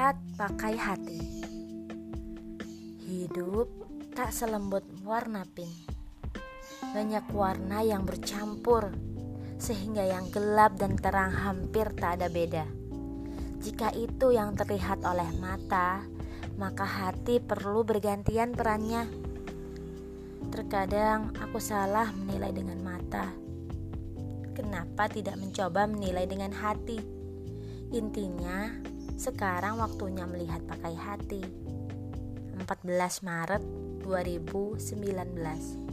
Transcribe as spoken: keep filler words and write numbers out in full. Melihat Pakai Hati. Hidup tak selembut warna pink. Banyak warna yang bercampur, sehingga yang gelap dan terang hampir tak ada beda. Jika itu yang terlihat oleh mata, maka hati perlu bergantian perannya. Terkadang aku salah menilai dengan mata. Kenapa tidak mencoba menilai dengan hati? Intinya, sekarang waktunya melihat pakai hati. empat belas Maret dua ribu sembilan belas.